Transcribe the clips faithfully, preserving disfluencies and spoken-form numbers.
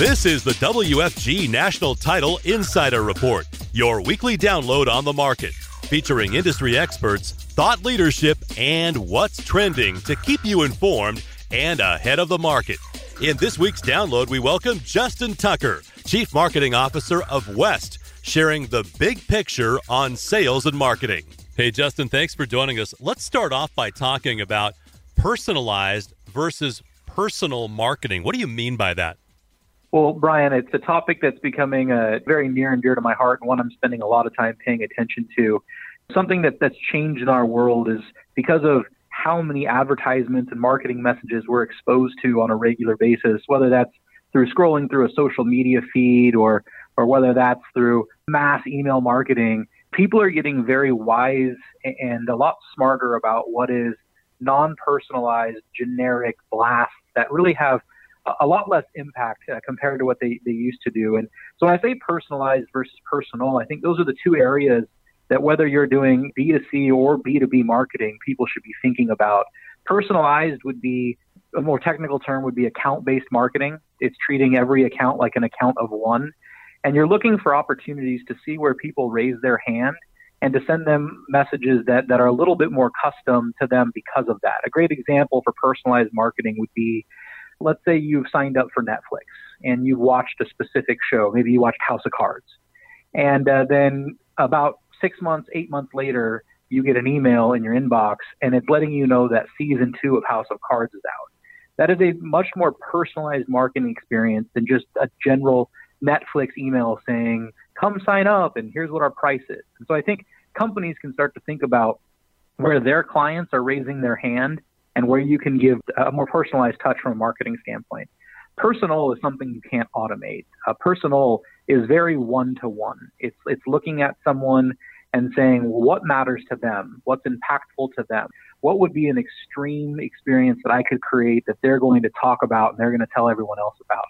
This is the W F G National Title Insider Report, your weekly download on the market, featuring industry experts, thought leadership, and what's trending to keep you informed and ahead of the market. In this week's download, we welcome Justin Tucker, Chief Marketing Officer of West, sharing the big picture on sales and marketing. Hey, Justin, thanks for joining us. Let's start off by talking about personalized versus personal marketing. What do you mean by that? Well, Brian, it's a topic that's becoming uh, very near and dear to my heart, and one I'm spending a lot of time paying attention to. Something that, that's changed in our world is because of how many advertisements and marketing messages we're exposed to on a regular basis, whether that's through scrolling through a social media feed or or whether that's through mass email marketing. People are getting very wise and a lot smarter about what is non-personalized, generic blasts that really have a lot less impact uh, compared to what they, they used to do. And so when I say personalized versus personal, I think those are the two areas that whether you're doing B two C or B two B marketing, people should be thinking about. Personalized would be, a more technical term would be account-based marketing. It's treating every account like an account of one. And you're looking for opportunities to see where people raise their hand and to send them messages that, that are a little bit more custom to them because of that. A great example for personalized marketing would be, let's say you've signed up for Netflix and you've watched a specific show. Maybe you watched House of Cards. And uh, then about six months, eight months later, you get an email in your inbox and it's letting you know that season two of House of Cards is out. That is a much more personalized marketing experience than just a general Netflix email saying, come sign up and here's what our price is. And so I think companies can start to think about where their clients are raising their hand and where you can give a more personalized touch from a marketing standpoint. Personal is something you can't automate. Uh, personal is very one-to-one. It's it's looking at someone and saying, well, what matters to them? What's impactful to them? What would be an extreme experience that I could create that they're going to talk about and they're going to tell everyone else about?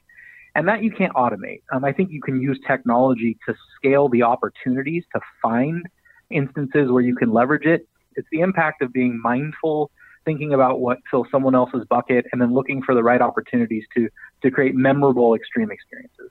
And that you can't automate. Um, I think you can use technology to scale the opportunities to find instances where you can leverage it. It's the impact of being mindful, thinking about what fills someone else's bucket, and then looking for the right opportunities to to create memorable extreme experiences.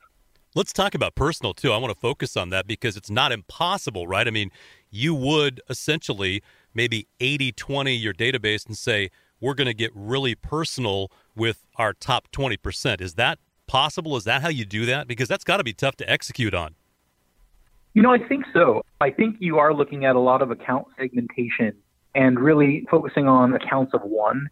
Let's talk about personal, too. I want to focus on that because it's not impossible, right? I mean, you would essentially maybe eighty twenty your database and say, we're going to get really personal with our top twenty percent. Is that possible? Is that how you do that? Because that's got to be tough to execute on. You know, I think so. I think you are looking at a lot of account segmentation and really focusing on accounts of one.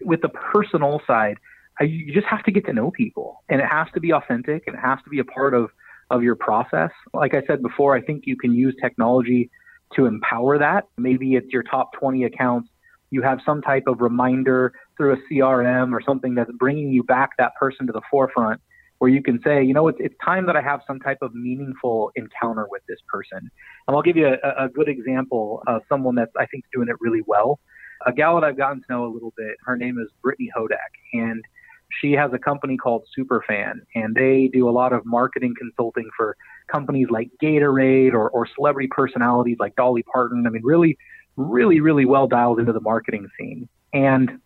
With the personal side, you just have to get to know people, and it has to be authentic, and it has to be a part of, of your process. Like I said before, I think you can use technology to empower that. Maybe it's your top twenty accounts. You have some type of reminder through a C R M or something that's bringing you back that person to the forefront where you can say, you know, it's, it's time that I have some type of meaningful encounter with this person. And I'll give you a, a good example of someone that's, I think, doing it really well. A gal that I've gotten to know a little bit, her name is Brittany Hodak, and she has a company called Superfan, and they do a lot of marketing consulting for companies like Gatorade or, or celebrity personalities like Dolly Parton. I mean, really, really, really well dialed into the marketing scene. And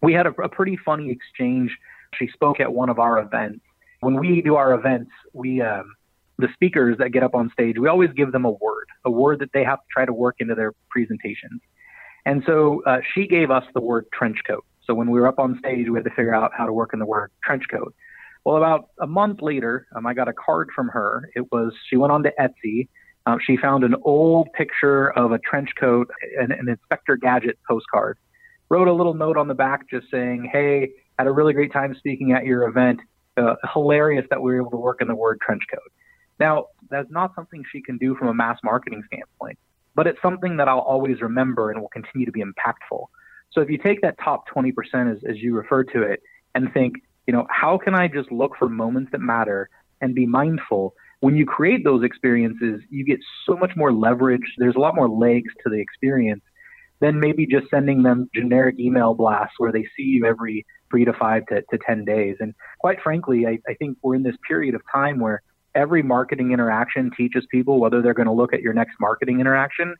we had a, a pretty funny exchange. She spoke at one of our events. When we do our events, we um, the speakers that get up on stage, we always give them a word, a word that they have to try to work into their presentations. And so uh, she gave us the word trench coat. So when we were up on stage, we had to figure out how to work in the word trench coat. Well, about a month later, um, I got a card from her. It was, she went on to Etsy. Um, she found an old picture of a trench coat, an, an Inspector Gadget postcard. Wrote a little note on the back just saying, hey, had a really great time speaking at your event. Uh, hilarious that we were able to work in the word trench coat. Now, that's not something she can do from a mass marketing standpoint, but it's something that I'll always remember and will continue to be impactful. So if you take that top twenty percent, as, as you refer to it, and think, you know, how can I just look for moments that matter and be mindful? When you create those experiences, you get so much more leverage. There's a lot more legs to the experience than maybe just sending them generic email blasts where they see you every three to five to, to ten days. And quite frankly, I, I think we're in this period of time where every marketing interaction teaches people whether they're going to look at your next marketing interaction.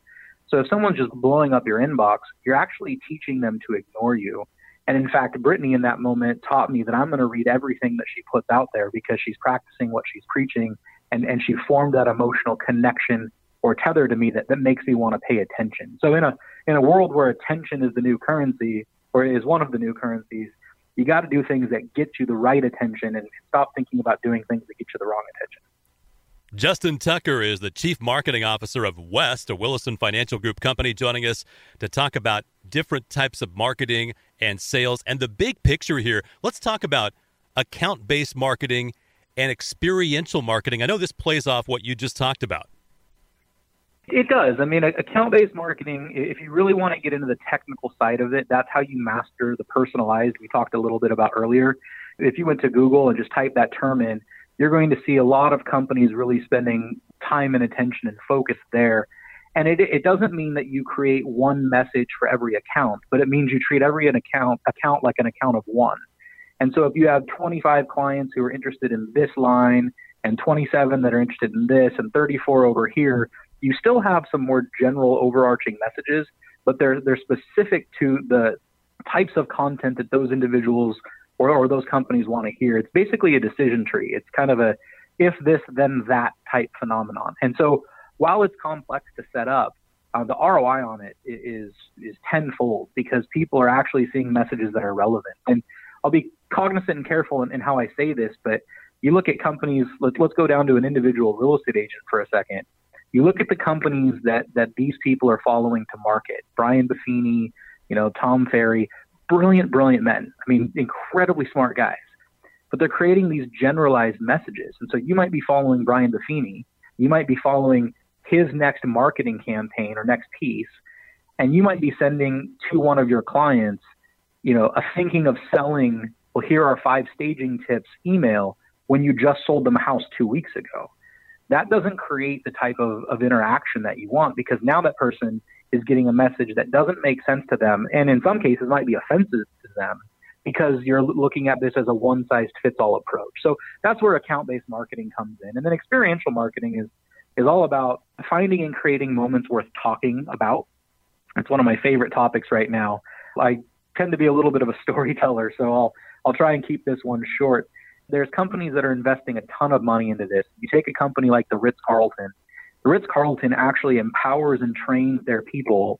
So if someone's just blowing up your inbox, you're actually teaching them to ignore you. And in fact, Brittany in that moment taught me that I'm going to read everything that she puts out there because she's practicing what she's preaching. And, and she formed that emotional connection or tether to me that, that makes me want to pay attention. So in a in a world where attention is the new currency, or is one of the new currencies, you got to do things that get you the right attention and stop thinking about doing things that get you the wrong attention. Justin Tucker is the Chief Marketing Officer of West, a Williston Financial Group company, joining us to talk about different types of marketing and sales. And the big picture here, let's talk about account-based marketing and experiential marketing. I know this plays off what you just talked about. It does. I mean, account-based marketing, if you really want to get into the technical side of it, that's how you master the personalized we talked a little bit about earlier. If you went to Google and just type that term in, you're going to see a lot of companies really spending time and attention and focus there. And it, it doesn't mean that you create one message for every account, but it means you treat every an account account like an account of one. And so if you have twenty-five clients who are interested in this line and twenty-seven that are interested in this and thirty-four over here, you still have some more general overarching messages, but they're they're specific to the types of content that those individuals or, or those companies want to hear. It's basically a decision tree. It's kind of a if this, then that type phenomenon. And so while it's complex to set up, uh, the R O I on it is is tenfold because people are actually seeing messages that are relevant. And I'll be cognizant and careful in, in how I say this, but you look at companies, let's, let's go down to an individual real estate agent for a second. You look at the companies that, that these people are following to market, Brian Buffini, you know, Tom Ferry, brilliant, brilliant men. I mean, incredibly smart guys, but they're creating these generalized messages. And so you might be following Brian Buffini. You might be following his next marketing campaign or next piece. And you might be sending to one of your clients, you know, a thinking of selling, well, here are five staging tips email when you just sold them a house two weeks ago. That doesn't create the type of, of interaction that you want because now that person is getting a message that doesn't make sense to them and in some cases might be offensive to them because you're looking at this as a one-size-fits-all approach. So that's where account-based marketing comes in. And then experiential marketing is is all about finding and creating moments worth talking about. It's one of my favorite topics right now. I tend to be a little bit of a storyteller, so I'll I'll try and keep this one short. There's companies that are investing a ton of money into this. You take a company like the Ritz-Carlton. The Ritz-Carlton actually empowers and trains their people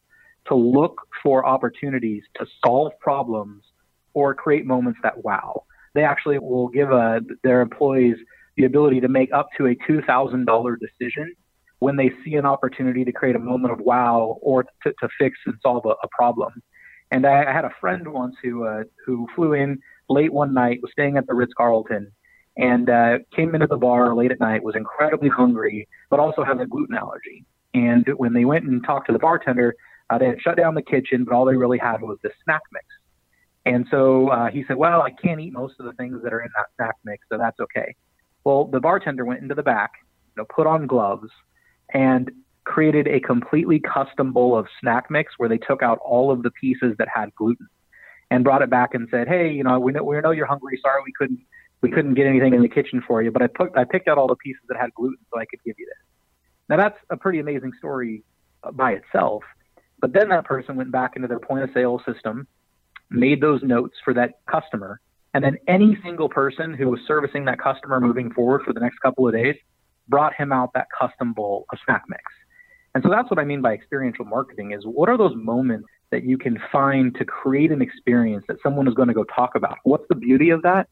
to look for opportunities to solve problems or create moments that wow. They actually will give a, their employees the ability to make up to a two thousand dollars decision when they see an opportunity to create a moment of wow or to, to fix and solve a, a problem. And I, I had a friend once who uh, who flew in late one night, was staying at the Ritz-Carlton, and uh, came into the bar late at night, was incredibly hungry, but also has a gluten allergy. And when they went and talked to the bartender, uh, they had shut down the kitchen, but all they really had was the snack mix. And so uh, he said, well, I can't eat most of the things that are in that snack mix, so that's okay. Well, the bartender went into the back, you know, put on gloves, and created a completely custom bowl of snack mix where they took out all of the pieces that had gluten and brought it back and said, hey, you know, we know, we know you're hungry. Sorry, we couldn't we couldn't get anything in the kitchen for you, but I put, I picked out all the pieces that had gluten so I could give you this. Now, that's a pretty amazing story by itself. But then that person went back into their point of sale system, made those notes for that customer, and then any single person who was servicing that customer moving forward for the next couple of days brought him out that custom bowl of snack mix. And so that's what I mean by experiential marketing is what are those moments that you can find to create an experience that someone is going to go talk about? What's the beauty of that?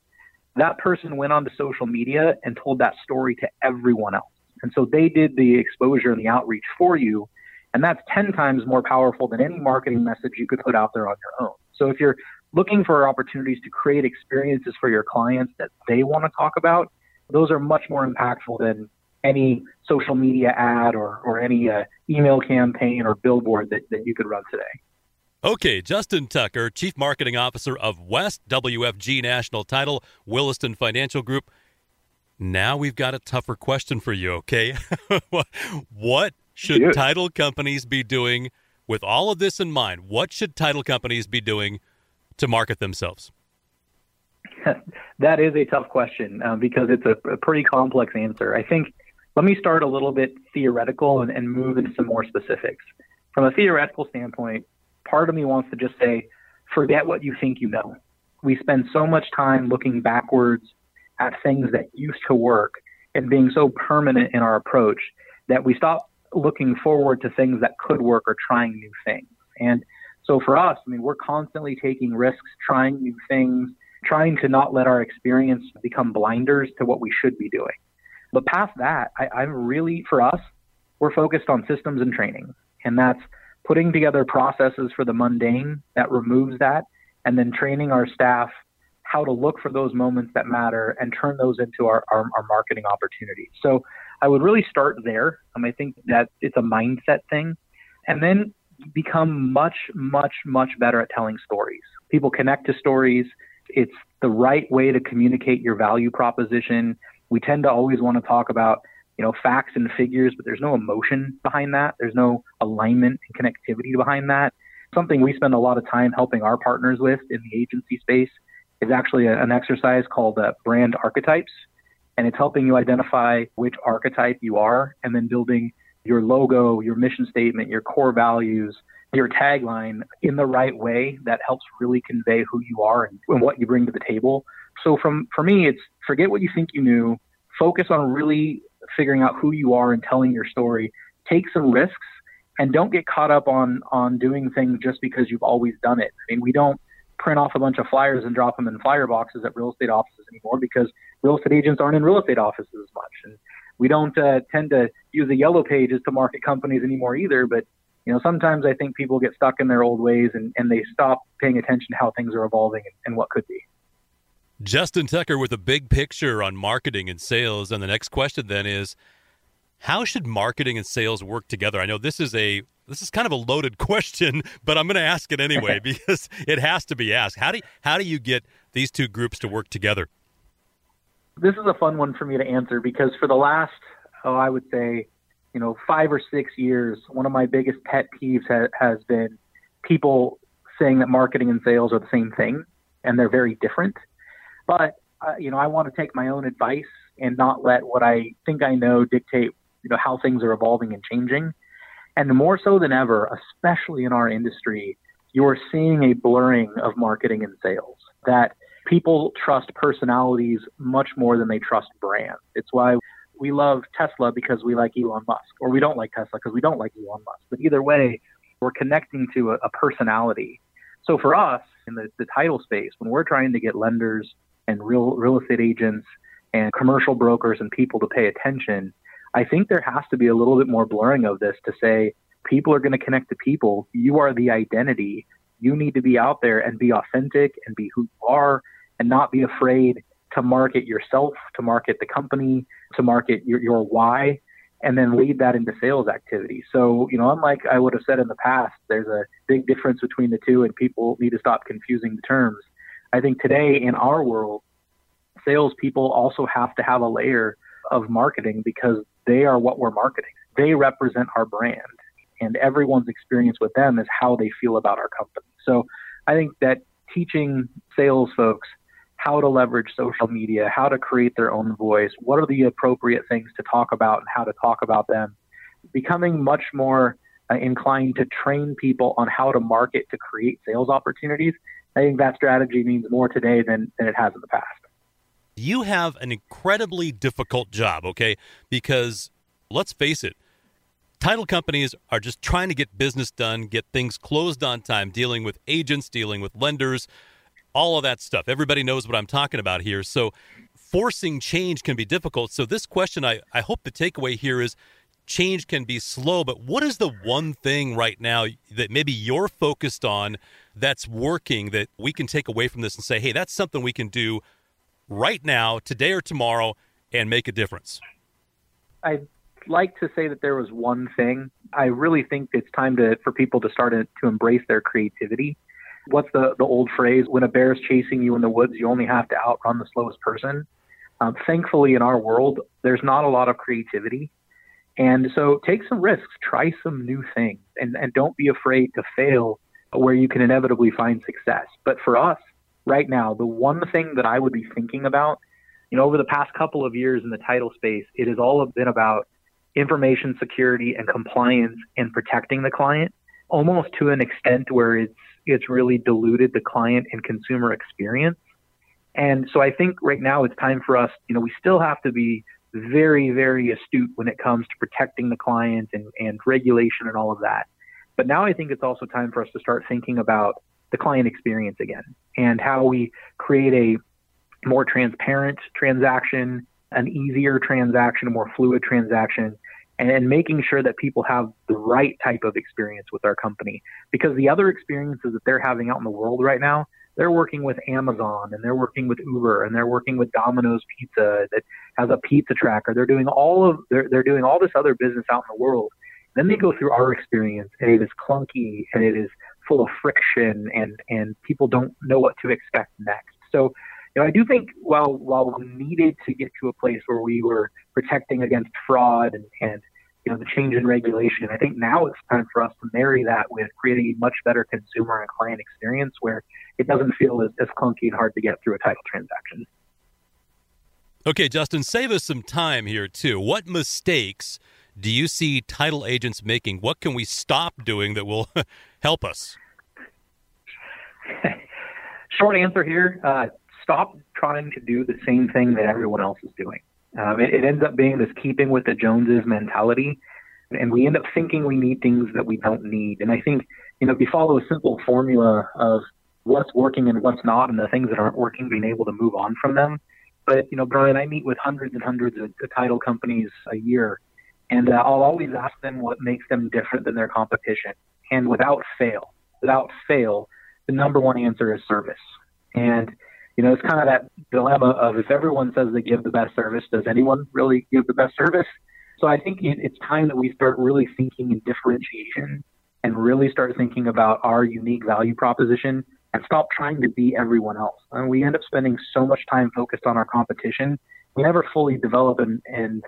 That person went onto social media and told that story to everyone else. And so they did the exposure and the outreach for you. And that's ten times more powerful than any marketing message you could put out there on your own. So if you're looking for opportunities to create experiences for your clients that they want to talk about, those are much more impactful than any social media ad or, or any uh, email campaign or billboard that, that you could run today. Okay, Justin Tucker, Chief Marketing Officer of West, W F G National Title, Williston Financial Group. Now we've got a tougher question for you, okay? What should Dude. title companies be doing with all of this in mind? What should title companies be doing to market themselves? That is a tough question uh, because it's a, a pretty complex answer. I think let me start a little bit theoretical and, and move into some more specifics. From a theoretical standpoint, part of me wants to just say forget what you think you know. We spend so much time looking backwards at things that used to work and being so permanent in our approach that we stop looking forward to things that could work or trying new things. And so for us, I mean, we're constantly taking risks, trying new things, trying to not let our experience become blinders to what we should be doing. But past that, I, I'm really, for us, we're focused on systems and training. And that's putting together processes for the mundane that removes that, and then training our staff how to look for those moments that matter and turn those into our, our, our marketing opportunities. So I would really start there. Um, I think that it's a mindset thing. And then become much, much, much better at telling stories. People connect to stories. It's the right way to communicate your value proposition. We tend to always want to talk about, you know, facts and figures, but there's no emotion behind that. There's no alignment and connectivity behind that. Something we spend a lot of time helping our partners with in the agency space is actually a, an exercise called uh, brand archetypes. And it's helping you identify which archetype you are, and then building your logo, your mission statement, your core values, your tagline in the right way that helps really convey who you are and, and what you bring to the table. So from, for me, it's forget what you think you knew, focus on really figuring out who you are and telling your story, take some risks, and don't get caught up on, on doing things just because you've always done it. I mean, we don't print off a bunch of flyers and drop them in flyer boxes at real estate offices anymore because real estate agents aren't in real estate offices as much. And we don't uh, tend to use the yellow pages to market companies anymore either. But, you know, sometimes I think people get stuck in their old ways and, and they stop paying attention to how things are evolving and, and what could be. Justin Tucker with a big picture on marketing and sales. And the next question then is, how should marketing and sales work together? I know this is a this is kind of a loaded question, but I'm going to ask it anyway because it has to be asked. How do you, how do you get these two groups to work together? This is a fun one for me to answer because for the last, oh, I would say, you know, five or six years, one of my biggest pet peeves ha- has been people saying that marketing and sales are the same thing and they're very different. But, uh, you know, I want to take my own advice and not let what I think I know dictate, you know, how things are evolving and changing. And more so than ever, especially in our industry, you're seeing a blurring of marketing and sales, that people trust personalities much more than they trust brands. It's why we love Tesla because we like Elon Musk, or we don't like Tesla because we don't like Elon Musk. But either way, we're connecting to a, a personality. So for us in the, the title space, when we're trying to get lenders and real real estate agents and commercial brokers and people to pay attention, I think there has to be a little bit more blurring of this to say, people are going to connect to people. You are the identity. You need to be out there and be authentic and be who you are and not be afraid to market yourself, to market the company, to market your, your why, and then lead that into sales activity. So, you know, unlike I would have said in the past, there's a big difference between the two and people need to stop confusing the terms. I think today in our world, salespeople also have to have a layer of marketing because they are what we're marketing. They represent our brand, and everyone's experience with them is how they feel about our company. So I think that teaching sales folks how to leverage social media, how to create their own voice, what are the appropriate things to talk about and how to talk about them, becoming much more uh, inclined to train people on how to market to create sales opportunities. I think that strategy means more today than, than it has in the past. You have an incredibly difficult job, okay? Because let's face it, title companies are just trying to get business done, get things closed on time, dealing with agents, dealing with lenders, all of that stuff. Everybody knows what I'm talking about here. So forcing change can be difficult. So this question, I, I hope the takeaway here is change can be slow, but what is the one thing right now that maybe you're focused on that's working that we can take away from this and say, hey, that's something we can do right now, today or tomorrow, and make a difference? I'd like to say that there was one thing. I really think it's time to for people to start to, to embrace their creativity. What's the, the old phrase? When a bear is chasing you in the woods, you only have to outrun the slowest person. Um, thankfully, in our world, there's not a lot of creativity. And so take some risks, try some new things, and, and don't be afraid to fail where you can inevitably find success. But for us, right now, the one thing that I would be thinking about, you know, over the past couple of years in the title space, it has all been about information security and compliance and protecting the client, almost to an extent where it's it's really diluted the client and consumer experience. And so I think right now it's time for us, you know, we still have to be very, very astute when it comes to protecting the client and, and regulation and all of that. But now I think it's also time for us to start thinking about the client experience again and how we create a more transparent transaction, an easier transaction, a more fluid transaction, and making sure that people have the right type of experience with our company. Because the other experiences that they're having out in the world right now, they're working with Amazon, and they're working with Uber, and they're working with Domino's Pizza that has a pizza tracker. They're doing all of they're, they're doing all this other business out in the world. Then they go through our experience, and it is clunky, and it is full of friction, and and people don't know what to expect next. So, you know, I do think while while we needed to get to a place where we were protecting against fraud and, and you know, the change in regulation, I think now it's time for us to marry that with creating a much better consumer and client experience where it doesn't feel as, as clunky and hard to get through a title transaction. Okay, Justin, save us some time here too. What mistakes do you see title agents making? What can we stop doing that will help us? Short answer here, uh, stop trying to do the same thing that everyone else is doing. Um, it, it ends up being this keeping with the Joneses mentality, and we end up thinking we need things that we don't need. And I think, you know, if you follow a simple formula of what's working and what's not, and the things that aren't working, being able to move on from them. But, you know, Brian, I meet with hundreds and hundreds of title companies a year, and uh, I'll always ask them what makes them different than their competition. And without fail, without fail, the number one answer is service. And, you know, it's kind of that dilemma of if everyone says they give the best service, does anyone really give the best service? So I think it's time that we start really thinking in differentiation and really start thinking about our unique value proposition and stop trying to be everyone else. And we end up spending so much time focused on our competition, we never fully develop and, and,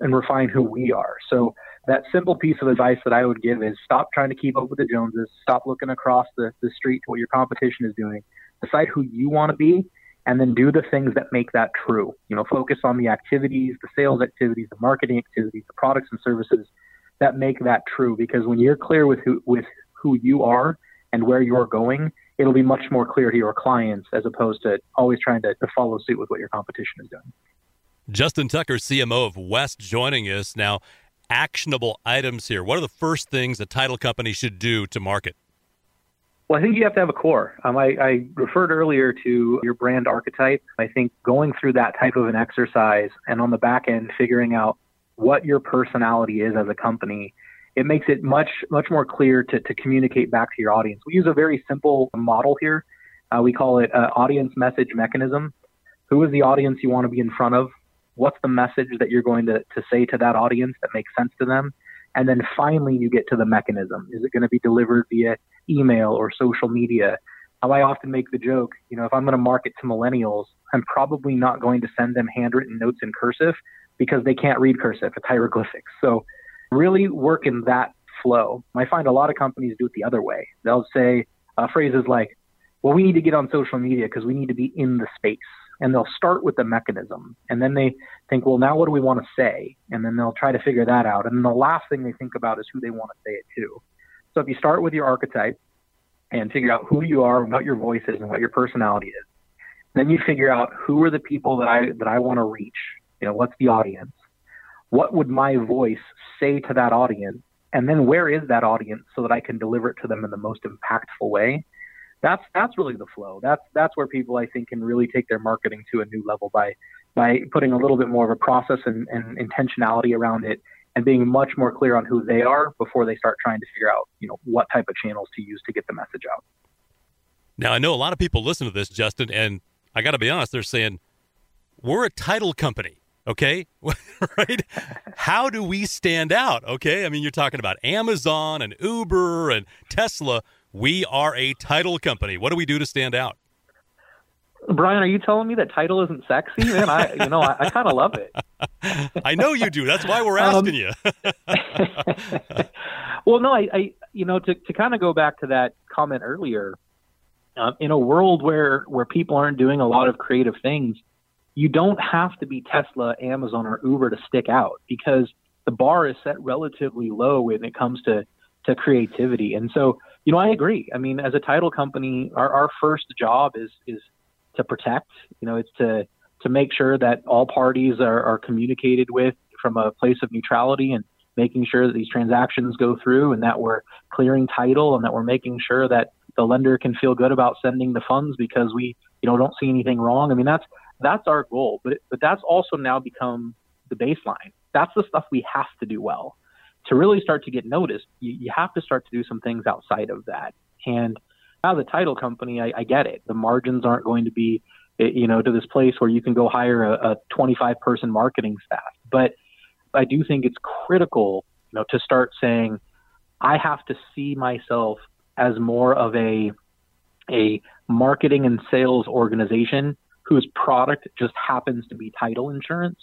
and refine who we are. So that simple piece of advice that I would give is stop trying to keep up with the Joneses, stop looking across the, the street to what your competition is doing, decide who you want to be, and then do the things that make that true. You know, focus on the activities, the sales activities, the marketing activities, the products and services that make that true. Because when you're clear with who, with who you are and where you're going, it'll be much more clear to your clients as opposed to always trying to, to follow suit with what your competition is doing. Justin Tucker, C M O of West, joining us now. Actionable items here. What are the first things a title company should do to market? Well, I think you have to have a core. Um, I, I referred earlier to your brand archetype. I think going through that type of an exercise and on the back end figuring out what your personality is as a company, it makes it much, much more clear to, to communicate back to your audience. We use a very simple model here. Uh, we call it uh, audience message mechanism. Who is the audience you want to be in front of? What's the message that you're going to, to say to that audience that makes sense to them? And then finally, you get to the mechanism. Is it going to be delivered via email or social media? I often make the joke, you know, if I'm going to market to millennials, I'm probably not going to send them handwritten notes in cursive because they can't read cursive. It's hieroglyphics. So really work in that flow. I find a lot of companies do it the other way. They'll say uh, phrases like, well, we need to get on social media because we need to be in the space. And they'll start with the mechanism. And then they think, well, now what do we want to say? And then they'll try to figure that out. And then the last thing they think about is who they want to say it to. So if you start with your archetype and figure out who you are and what your voice is and what your personality is, then you figure out who are the people that I that I want to reach. You know, what's the audience? What would my voice say to that audience? And then where is that audience so that I can deliver it to them in the most impactful way? That's that's really the flow. That's that's where people, I think, can really take their marketing to a new level by by putting a little bit more of a process and, and intentionality around it and being much more clear on who they are before they start trying to figure out, you know, what type of channels to use to get the message out. Now, I know a lot of people listen to this, Justin, and I got to be honest, they're saying, we're a title company, okay? Right? How do we stand out, okay? I mean, you're talking about Amazon and Uber and Tesla. We are a title company. What do we do to stand out? Brian, are you telling me that title isn't sexy? Man, I, you know, I, I kind of love it. I know you do. That's why we're asking um, you. Well, no, I, I, you know, to, to kind of go back to that comment earlier, um, in a world where, where people aren't doing a lot of creative things, you don't have to be Tesla, Amazon, or Uber to stick out because the bar is set relatively low when it comes to, to creativity. And so you know, I agree. I mean, as a title company, our, our first job is is to protect. You know, it's to to make sure that all parties are, are communicated with from a place of neutrality, and making sure that these transactions go through, and that we're clearing title, and that we're making sure that the lender can feel good about sending the funds because we, you know, don't see anything wrong. I mean, that's that's our goal, but but that's also now become the baseline. That's the stuff we have to do well. To really start to get noticed, you, you have to start to do some things outside of that. And as a title company, I, I get it. The margins aren't going to be, you know, to this place where you can go hire a, a twenty-five person marketing staff. But I do think it's critical, you know, to start saying, I have to see myself as more of a a marketing and sales organization whose product just happens to be title insurance,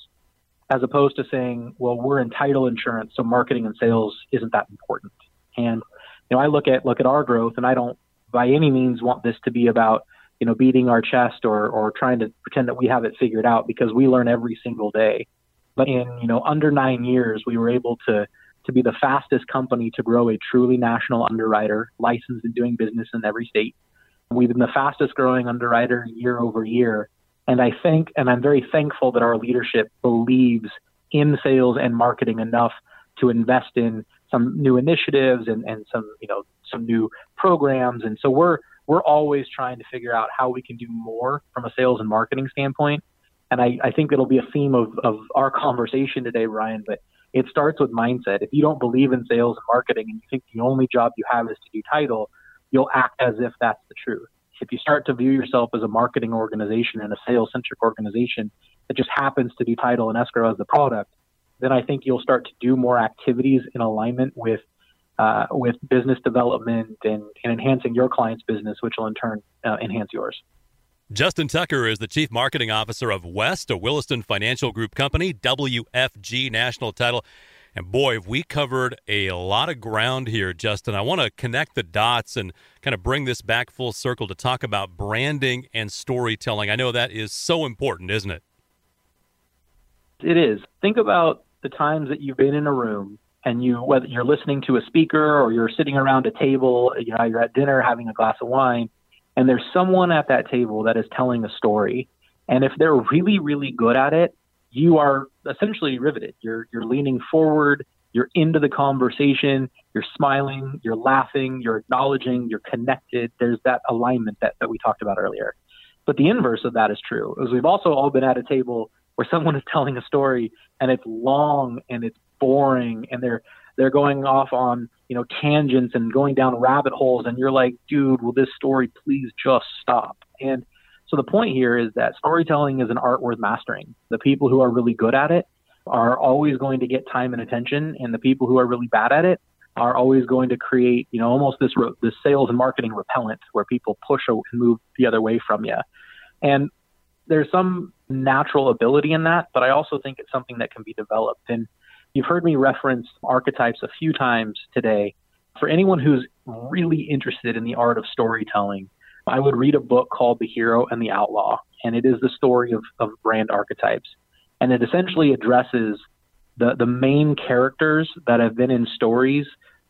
as opposed to saying, well, we're in title insurance, so marketing and sales isn't that important. And, you know, I look at look at our growth, and I don't by any means want this to be about, you know, beating our chest or or trying to pretend that we have it figured out, because we learn every single day. But in, you know, under nine years, we were able to to be the fastest company to grow a truly national underwriter, licensed and doing business in every state. We've been the fastest growing underwriter year over year. And I think, and I'm very thankful that our leadership believes in sales and marketing enough to invest in some new initiatives and, and some, you know, some new programs. And so we're, we're always trying to figure out how we can do more from a sales and marketing standpoint. And I, I think it'll be a theme of, of our conversation today, Brian, but it starts with mindset. If you don't believe in sales and marketing and you think the only job you have is to do title, you'll act as if that's the truth. If you start to view yourself as a marketing organization and a sales-centric organization that just happens to do title and escrow as the product, then I think you'll start to do more activities in alignment with uh, with business development and, and enhancing your client's business, which will in turn uh, enhance yours. Justin Tucker is the Chief Marketing Officer of West, a Williston Financial Group company, W F G National Title. And boy, have we covered a lot of ground here, Justin. I want to connect the dots and kind of bring this back full circle to talk about branding and storytelling. I know that is so important, isn't it? It is. Think about the times that you've been in a room and you, whether you're listening to a speaker or you're sitting around a table, you know, you're at dinner having a glass of wine, and there's someone at that table that is telling a story. And if they're really, really good at it, you are essentially riveted. You're you're leaning forward, you're into the conversation, you're smiling, you're laughing, you're acknowledging, you're connected. There's that alignment that, that we talked about earlier. But the inverse of that is true, is we've also all been at a table where someone is telling a story and it's long and it's boring and they're they're going off on, you know, tangents and going down rabbit holes, and you're like, dude, will this story please just stop? And so the point here is that storytelling is an art worth mastering. The people who are really good at it are always going to get time and attention, and the people who are really bad at it are always going to create, you know, almost this this sales and marketing repellent where people push and move the other way from you. And there's some natural ability in that, but I also think it's something that can be developed. And you've heard me reference archetypes a few times today. For anyone who's really interested in the art of storytelling, I would read a book called The Hero and the Outlaw, and it is the story of, of brand archetypes. And it essentially addresses the, the main characters that have been in stories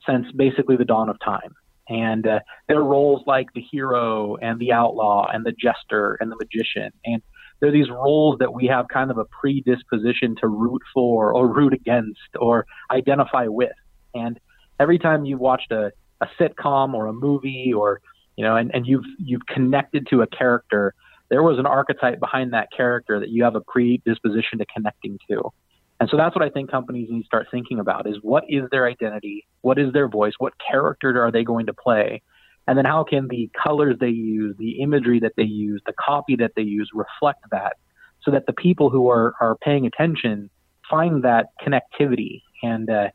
since basically the dawn of time. And uh, their roles like the hero and the outlaw and the jester and the magician. And there are these roles that we have kind of a predisposition to root for or root against or identify with. And every time you've watched a, a sitcom or a movie or You know, and, and you've you've connected to a character, there was an archetype behind that character that you have a predisposition to connecting to. And so that's what I think companies need to start thinking about is what is their identity? What is their voice? What character are they going to play? And then how can the colors they use, the imagery that they use, the copy that they use reflect that so that the people who are, are paying attention find that connectivity? And uh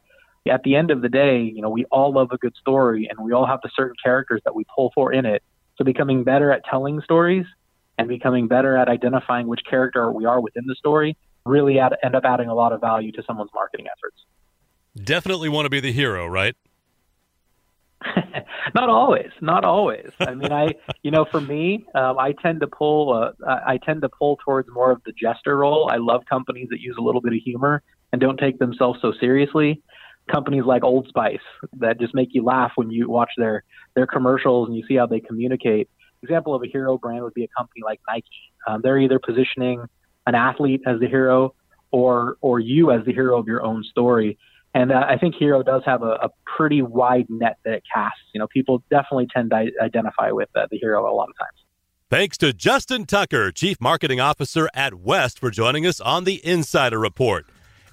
at the end of the day, you know, we all love a good story and we all have the certain characters that we pull for in it. So becoming better at telling stories and becoming better at identifying which character we are within the story really add, end up adding a lot of value to someone's marketing efforts. Definitely want to be the hero, right? Not always, not always. I mean, I, you know, for me, um, I tend to pull, uh, I tend to pull towards more of the jester role. I love companies that use a little bit of humor and don't take themselves so seriously. companies like Old Spice that just make you laugh when you watch their, their commercials and you see how they communicate. Example of a hero brand would be a company like Nike. Um, they're either positioning an athlete as the hero or or you as the hero of your own story. And uh, I think hero does have a, a pretty wide net that it casts. You know, people definitely tend to identify with uh, the hero a lot of times. Thanks to Justin Tucker, Chief Marketing Officer at West, for joining us on the Insider Report.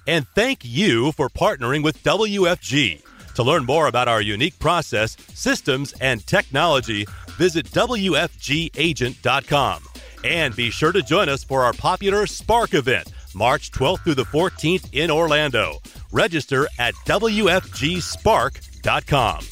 And thank you for partnering with W F G. To learn more about our unique process, systems, and technology, visit w f g agent dot com. And be sure to join us for our popular Spark event, March twelfth through the fourteenth in Orlando. Register at w f g spark dot com.